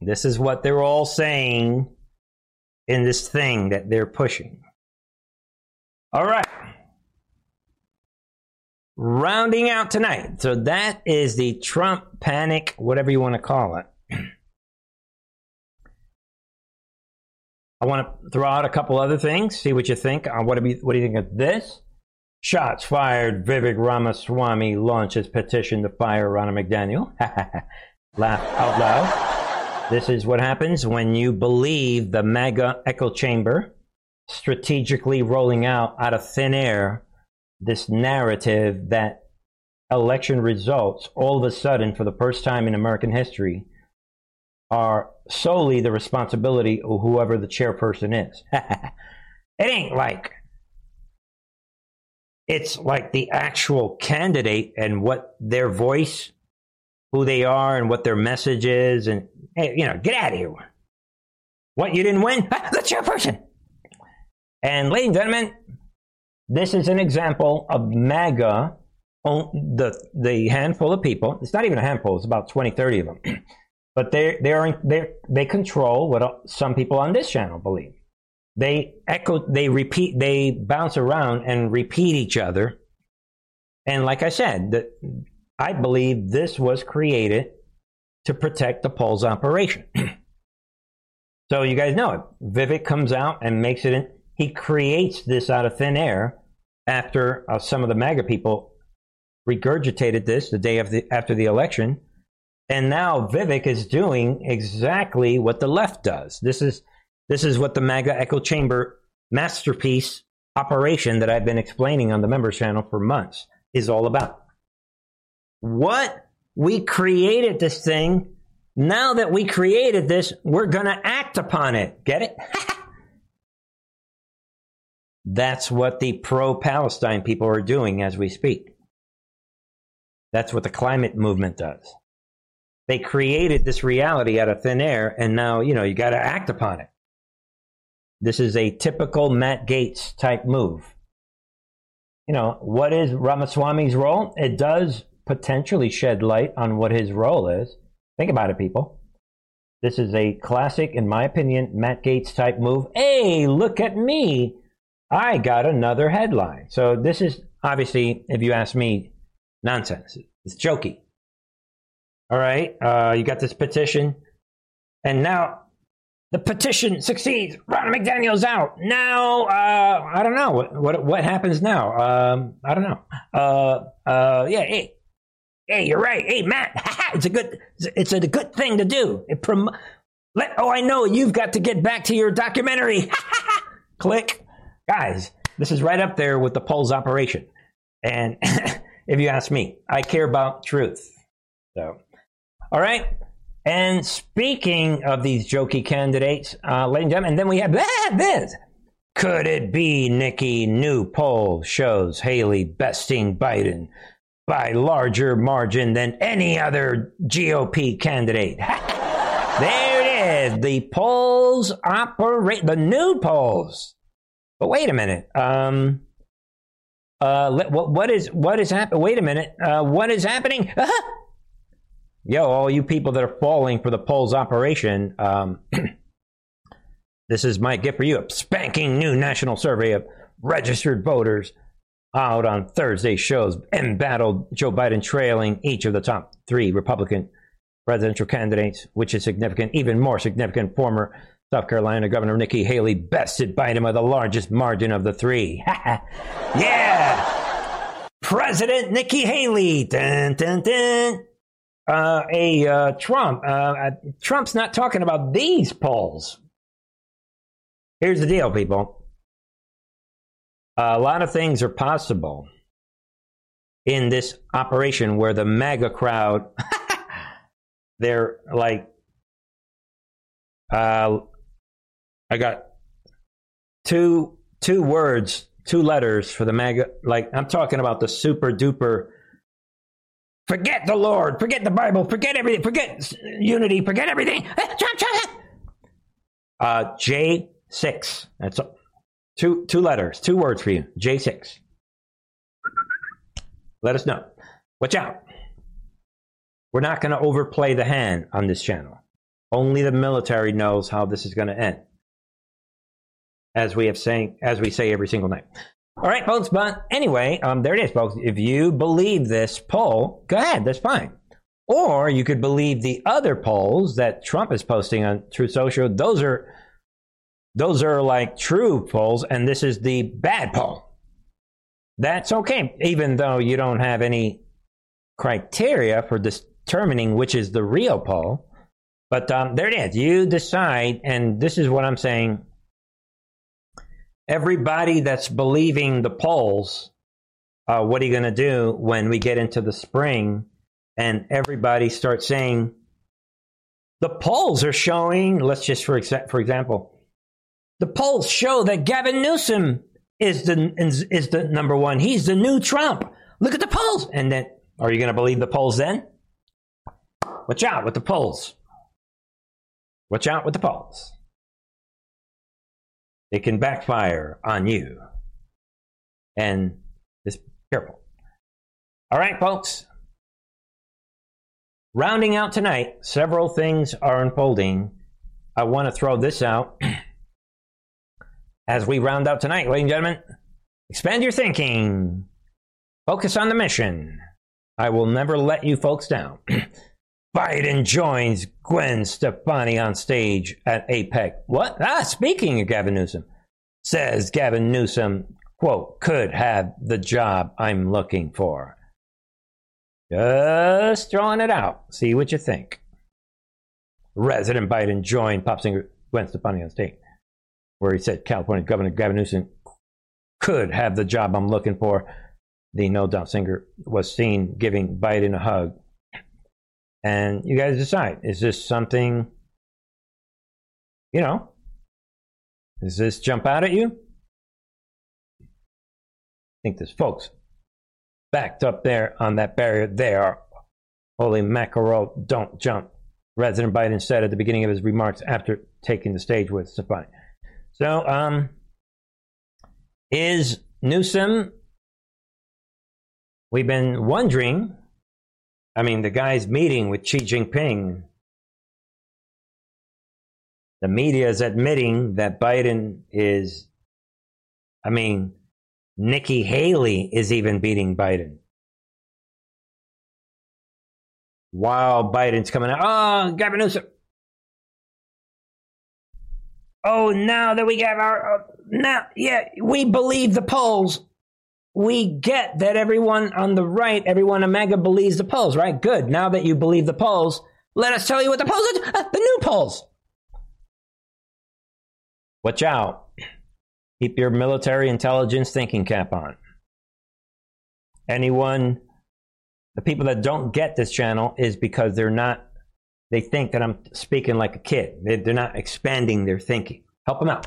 This is what they're all saying in this thing that they're pushing. All right. Rounding out tonight. So that is the Trump panic, whatever you want to call it. I want to throw out a couple other things, see what you think. What do you think of this? Shots fired. Vivek Ramaswamy launches petition to fire Ronna McDaniel. Laugh out loud. This is what happens when you believe the MAGA echo chamber strategically rolling out of thin air this narrative that election results all of a sudden, for the first time in American history, are solely the responsibility of whoever the chairperson is. It ain't like it's like the actual candidate and what their voice, who they are and what their message is. And, hey, you know, get out of here. What, you didn't win? Ah, the chairperson. And ladies and gentlemen, this is an example of MAGA, the handful of people. It's not even a handful. It's about 20, 30 of them. But they control what some people on this channel believe. They echo, they repeat, they bounce around and repeat each other. And like I said, I believe this was created to protect the polls operation. So you guys know it. Vivek comes out and makes it in. He creates this out of thin air after some of the MAGA people regurgitated this the day after the election. And now Vivek is doing exactly what the left does. This is what the MAGA echo chamber masterpiece operation that I've been explaining on the members channel for months is all about. What we created this thing. Now that we created this, we're going to act upon it. Get it? That's what the pro-Palestine people are doing as we speak. That's what the climate movement does. They created this reality out of thin air, and now, you know, you got to act upon it. This is a typical Matt Gaetz type move. You know, what is Ramaswamy's role? It does potentially shed light on what his role is. Think about it, people. This is a classic, in my opinion, Matt Gaetz type move. Hey, look at me. I got another headline. So this is obviously, if you ask me, nonsense. It's jokey. All right, you got this petition, and now the petition succeeds. Ronna McDaniel's out. Now, I don't know. What happens now? I don't know. Yeah, hey, you're right. Hey, Matt, it's a good thing to do. I know you've got to get back to your documentary. Click. Guys, this is right up there with the polls operation. And if you ask me, I care about truth. So. All right. And speaking of these jokey candidates, ladies and gentlemen, and then we have this. Could it be, Nikki? New poll shows Haley besting Biden by larger margin than any other GOP candidate. There it is. The polls operate, the new polls. But wait a minute. What is happening? Wait a minute. What is happening? Yo, all you people that are falling for the polls operation, this is my gift for you. A spanking new national survey of registered voters out on Thursday shows embattled Joe Biden trailing each of the top three Republican presidential candidates, which is significant, even more significant. Former South Carolina Governor Nikki Haley bested Biden by the largest margin of the three. Yeah! President Nikki Haley. Dun, dun, dun. Trump. Trump's not talking about these polls. Here's the deal, people. A lot of things are possible in this operation where the MAGA crowd, they're like, I got two words, two letters for the MAGA. Like, I'm talking about the super duper. Forget the Lord, forget the Bible, forget everything, forget unity, forget everything. J6. That's two letters, two words for you. J6. Let us know. Watch out. We're not going to overplay the hand on this channel. Only the military knows how this is going to end. As we say every single night. All right, folks, but anyway, there it is, folks. If you believe this poll, go ahead, that's fine. Or you could believe the other polls that Trump is posting on True Social. Those are like true polls, and this is the bad poll. That's okay, even though you don't have any criteria for determining which is the real poll. But there it is. You decide, and this is what I'm saying. Everybody that's believing the polls what are you going to do when we get into the spring and everybody starts saying, the polls are showing, let's just for example, the polls show that Gavin Newsom is the number one. He's the new Trump. Look at the polls. And then, are you going to believe the polls then? Watch out with the polls. Watch out with the polls. It can backfire on you. And just be careful. All right, folks. Rounding out tonight, several things are unfolding. I want to throw this out as we round out tonight, ladies and gentlemen. Expand your thinking. Focus on the mission. I will never let you folks down. Biden joins Gwen Stefani on stage at APEC. What? Speaking of Gavin Newsom, says Gavin Newsom, quote, could have the job I'm looking for. Just throwing it out. See what you think. President Biden joined pop singer Gwen Stefani on stage, where he said California Governor Gavin Newsom could have the job I'm looking for. The no-doubt singer was seen giving Biden a hug. And you guys decide, is this something, you know, does this jump out at you? I think there's folks backed up there on that barrier. They are, holy mackerel, don't jump, President Biden said at the beginning of his remarks after taking the stage with Stefani. So, is Newsom, we've been wondering, I mean, the guy's meeting with Xi Jinping. The media is admitting that Biden is, I mean, Nikki Haley is even beating Biden. While Biden's coming out, oh, Gavin Newsom. Oh, now that we have our, we believe the polls. We get that everyone on the right, everyone on MAGA believes the polls, right? Good. Now that you believe the polls, let us tell you what the polls are. The new polls. Watch out. Keep your military intelligence thinking cap on. Anyone, the people that don't get this channel is because they're not, they think that I'm speaking like a kid. They're not expanding their thinking. Help them out.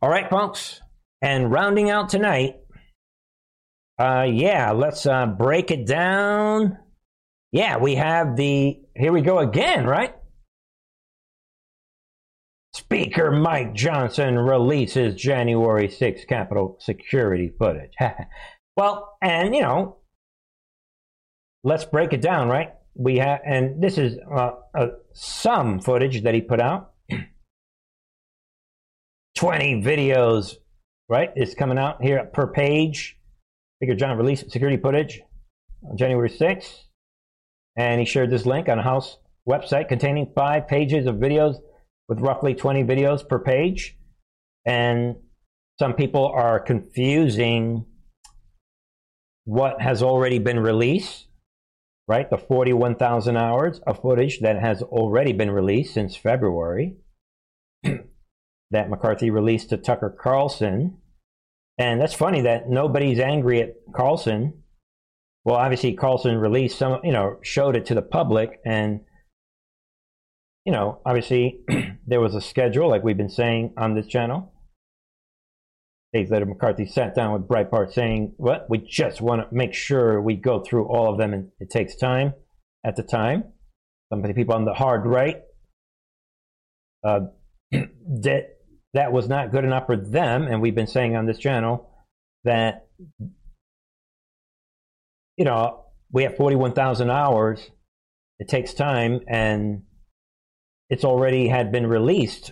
All right, folks. And rounding out tonight, let's break it down. Yeah, we have here we go again, right? Speaker Mike Johnson releases January 6th Capitol security footage. Well, and, you know, let's break it down, right? We have, and this is some footage that he put out. 20 videos. Right, it's coming out here per page. Figure John released security footage on January 6th. And he shared this link on a House website containing 5 pages of videos with roughly 20 videos per page. And some people are confusing what has already been released, right? The 41,000 hours of footage that has already been released since February that McCarthy released to Tucker Carlson. And that's funny that nobody's angry at Carlson. Well, obviously Carlson released some, you know, showed it to the public. And, you know, obviously there was a schedule, like we've been saying on this channel. Days later, McCarthy sat down with Breitbart saying, what? We just want to make sure we go through all of them. And it takes time at the time. Some people on the hard right, that was not good enough for them, and we've been saying on this channel that, you know, we have 41,000 hours, it takes time, and it's already had been released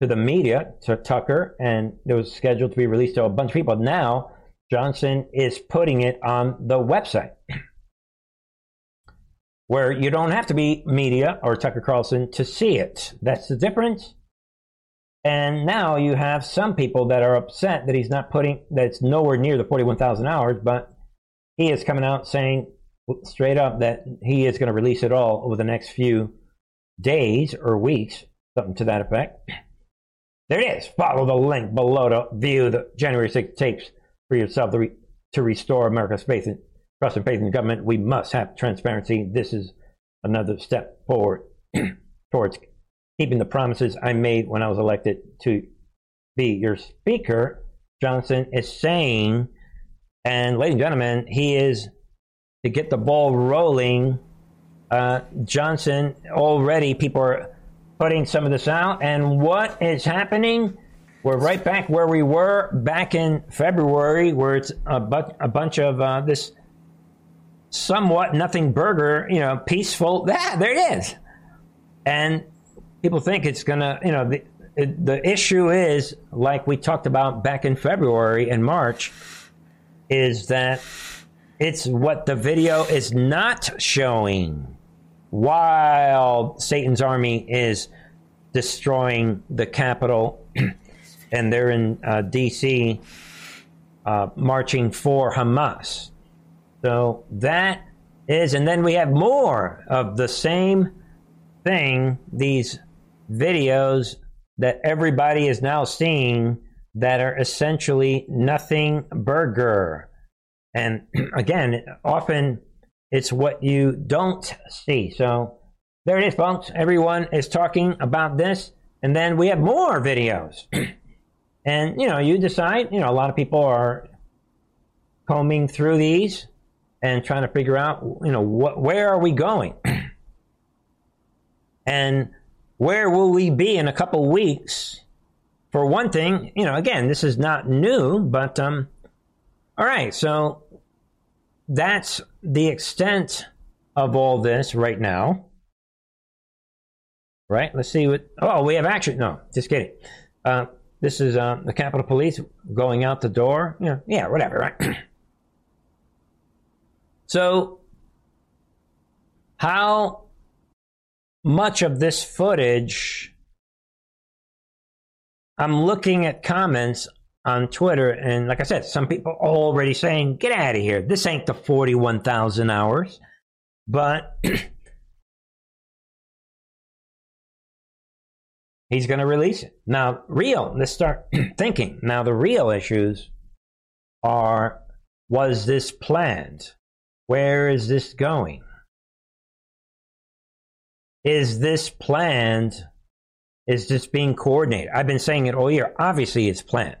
to the media, to Tucker, and it was scheduled to be released to a bunch of people. Now, Johnson is putting it on the website, where you don't have to be media or Tucker Carlson to see it. That's the difference. And now you have some people that are upset that he's not putting, that's nowhere near the 41,000 hours, but he is coming out saying straight up that he is going to release it all over the next few days or weeks, something to that effect. There it is. Follow the link below to view the January 6th tapes for yourself. The to restore America's faith in, trust and faith in government, we must have transparency. This is another step forward towards keeping the promises I made when I was elected to be your speaker, Johnson is saying. And ladies and gentlemen, he is, to get the ball rolling, Johnson, already people are putting some of this out. And what is happening? We're right back where we were back in February, where it's a bunch of this somewhat nothing burger, you know, peaceful. There it is. And people think it's going to, you know, the issue is, like we talked about back in February and March, is that it's what the video is not showing while Satan's army is destroying the Capitol and they're in D.C. Marching for Hamas. So that is, and then we have more of the same thing, these videos that everybody is now seeing that are essentially nothing burger. And again, often it's what you don't see. So there it is, folks. Everyone is talking about this. And then we have more videos. And, you know, you decide, you know, a lot of people are combing through these and trying to figure out, you know, where are we going? And where will we be in a couple weeks? For one thing, you know, again, this is not new, but all right. So that's the extent of all this right now. Right? Let's see what. Oh, we have action. No, just kidding. This is the Capitol Police going out the door. You know, yeah, whatever, right? So how much of this footage, I'm looking at comments on Twitter, and like I said, some people are already saying, get out of here. This ain't the 41,000 hours. But he's going to release it. Now, let's start thinking. Now, the real issues are, was this planned? Where is this going? Is this planned? Is this being coordinated? I've been saying it all year. Obviously, it's planned.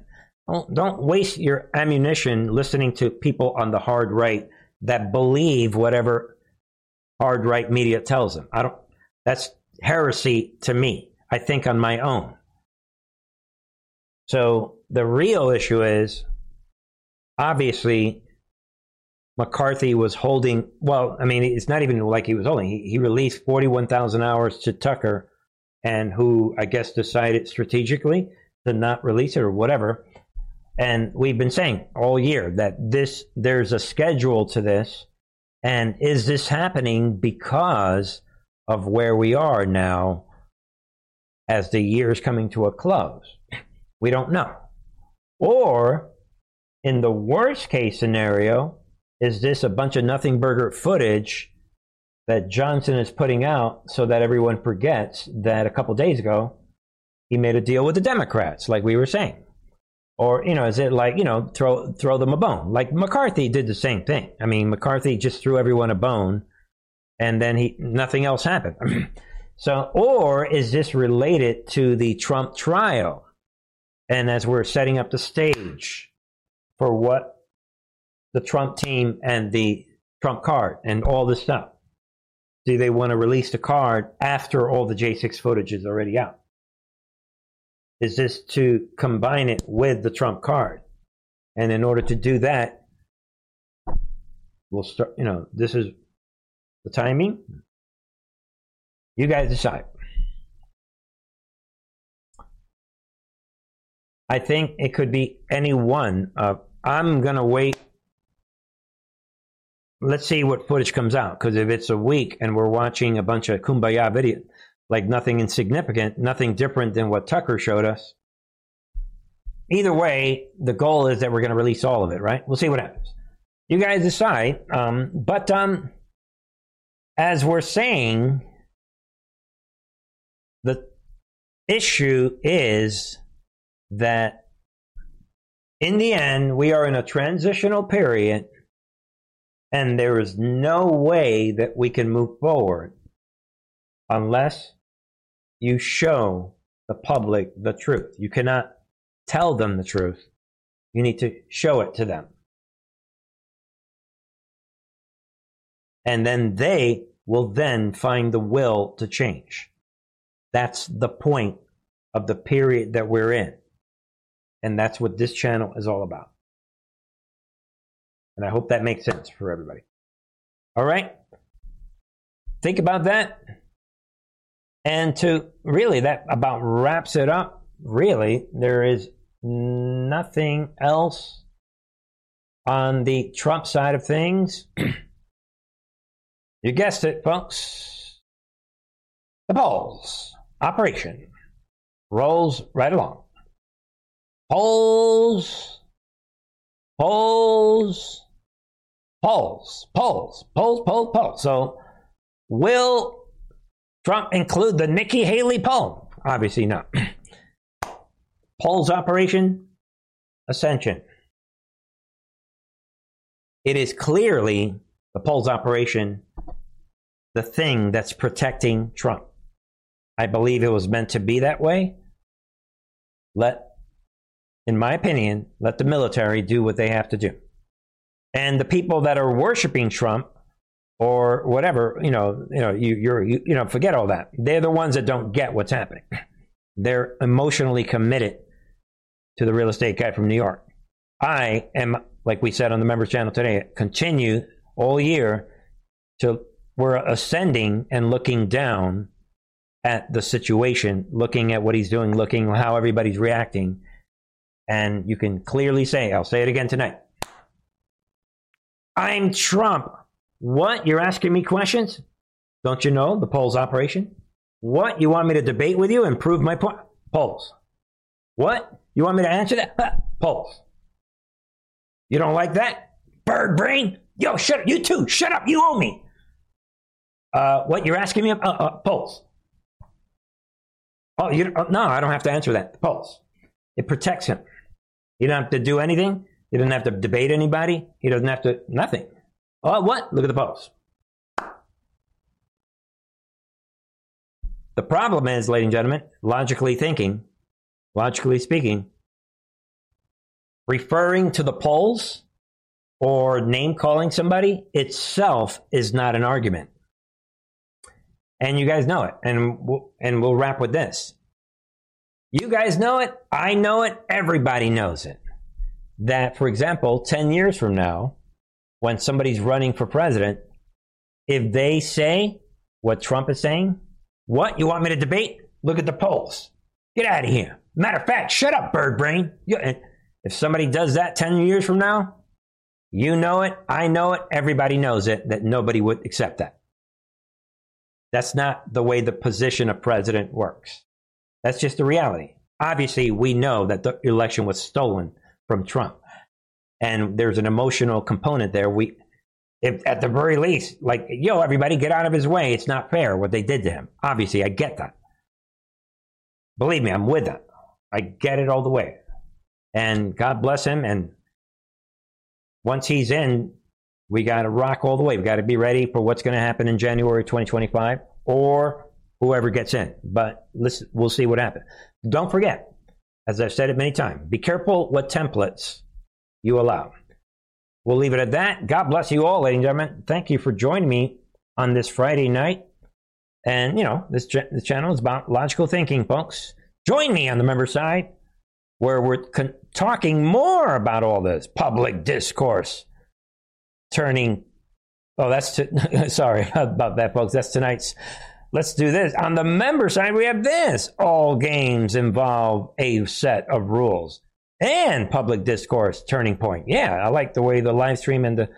Don't waste your ammunition listening to people on the hard right that believe whatever hard right media tells them. That's heresy to me. I think on my own. So the real issue is, obviously, McCarthy was holding, well, I mean, it's not even like he was holding. He released 41,000 hours to Tucker, and who, I guess, decided strategically to not release it or whatever. And we've been saying all year that there's a schedule to this. And is this happening because of where we are now as the year is coming to a close? We don't know. Or, in the worst case scenario, is this a bunch of nothing burger footage that Johnson is putting out so that everyone forgets that a couple days ago he made a deal with the Democrats, like we were saying? Or, you know, is it like, you know, throw them a bone? Like McCarthy did the same thing. I mean, McCarthy just threw everyone a bone, and then nothing else happened. So, or is this related to the Trump trial? And as we're setting up the stage for what the Trump team and the Trump card and all this stuff. Do they want to release the card after all the J6 footage is already out? Is this to combine it with the Trump card? And in order to do that, we'll start, you know, this is the timing. You guys decide. I think it could be any one of, I'm going to wait. Let's see what footage comes out, because if it's a week and we're watching a bunch of kumbaya videos, like nothing insignificant, nothing different than what Tucker showed us. Either way, the goal is that we're going to release all of it, right? We'll see what happens. You guys decide. But as we're saying, the issue is that in the end, we are in a transitional period, and there is no way that we can move forward unless you show the public the truth. You cannot tell them the truth. You need to show it to them. And then they will then find the will to change. That's the point of the period that we're in. And that's what this channel is all about. And I hope that makes sense for everybody. All right? Think about that. And to really, that about wraps it up. Really, there is nothing else on the Trump side of things. You guessed it, folks. The polls operation rolls right along. Polls, polls, polls, polls, polls, polls, polls. So will Trump include the Nikki Haley poll? Obviously not. Polls operation ascension. It is clearly the polls operation, the thing that's protecting Trump. I believe it was meant to be that way. In my opinion, let the military do what they have to do. And the people that are worshiping Trump or whatever, you know, forget all that. They're the ones that don't get what's happening. They're emotionally committed to the real estate guy from New York. I am, like we said on the members channel today, continue all year to we're ascending and looking down at the situation, looking at what he's doing, looking how everybody's reacting. And you can clearly say, I'll say it again tonight, I'm Trump. What? You're asking me questions? Don't you know the polls operation? What? You want me to debate with you and prove my point? Polls. What? You want me to answer that? Polls. You don't like that? Bird brain? Yo, shut up. You too. Shut up. You owe me. What? You're asking me? Polls. Oh, no, I don't have to answer that. Polls. It protects him. You don't have to do anything. You don't have to debate anybody. He doesn't have to, nothing. Oh, what? Look at the polls. The problem is, ladies and gentlemen, logically speaking, referring to the polls or name calling somebody itself is not an argument. And you guys know it. And we'll wrap with this. You guys know it. I know it. Everybody knows it. That, for example, 10 years from now, when somebody's running for president, if they say what Trump is saying, what? You want me to debate? Look at the polls. Get out of here. Matter of fact, shut up, bird brain. If somebody does that 10 years from now, you know it. I know it. Everybody knows it, that nobody would accept that. That's not the way the position of president works. That's just the reality. Obviously, we know that the election was stolen from Trump. And there's an emotional component there. If at the very least, like, yo, everybody get out of his way. It's not fair what they did to him. Obviously, I get that. Believe me, I'm with that. I get it all the way. And God bless him. And once he's in, we got to rock all the way. We got to be ready for what's going to happen in January 2025 or whoever gets in. But listen, we'll see what happens. Don't forget, as I've said it many times, be careful what templates you allow. We'll leave it at that. God bless you all, ladies and gentlemen. Thank you for joining me on this Friday night. And, you know, this channel is about logical thinking, folks. Join me on the member side where we're talking more about all this public discourse turning. Oh, sorry about that, folks. That's tonight's. Let's do this. On the member side, we have this. All games involve a set of rules and public discourse turning point. Yeah, I like the way the live stream and the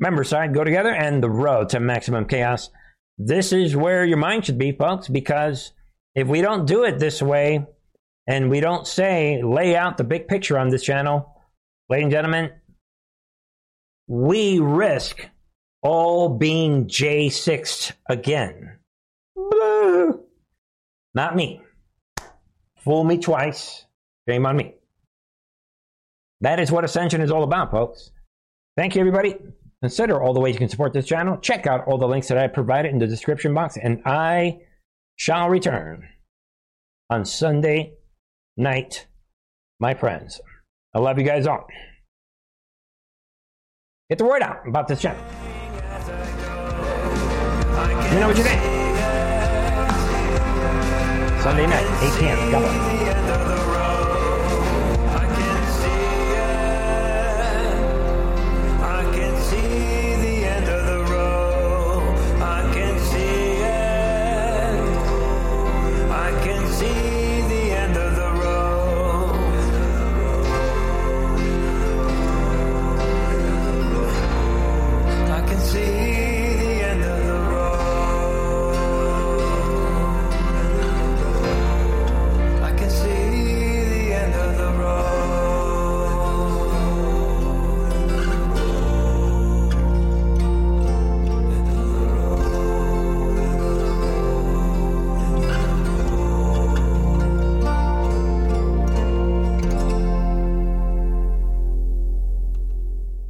member side go together and the road to maximum chaos. This is where your mind should be, folks, because if we don't do it this way and we don't lay out the big picture on this channel, ladies and gentlemen, we risk all being J6 again. Blue. Not me. Fool me twice. Shame on me. That is what Ascension is all about, folks. Thank you, everybody. Consider all the ways you can support this channel. Check out all the links that I provided in the description box, and I shall return on Sunday night, my friends. I love you guys all. Get the word out about this channel. Let me know what you think. Sunday night, 8 p.m. God bless.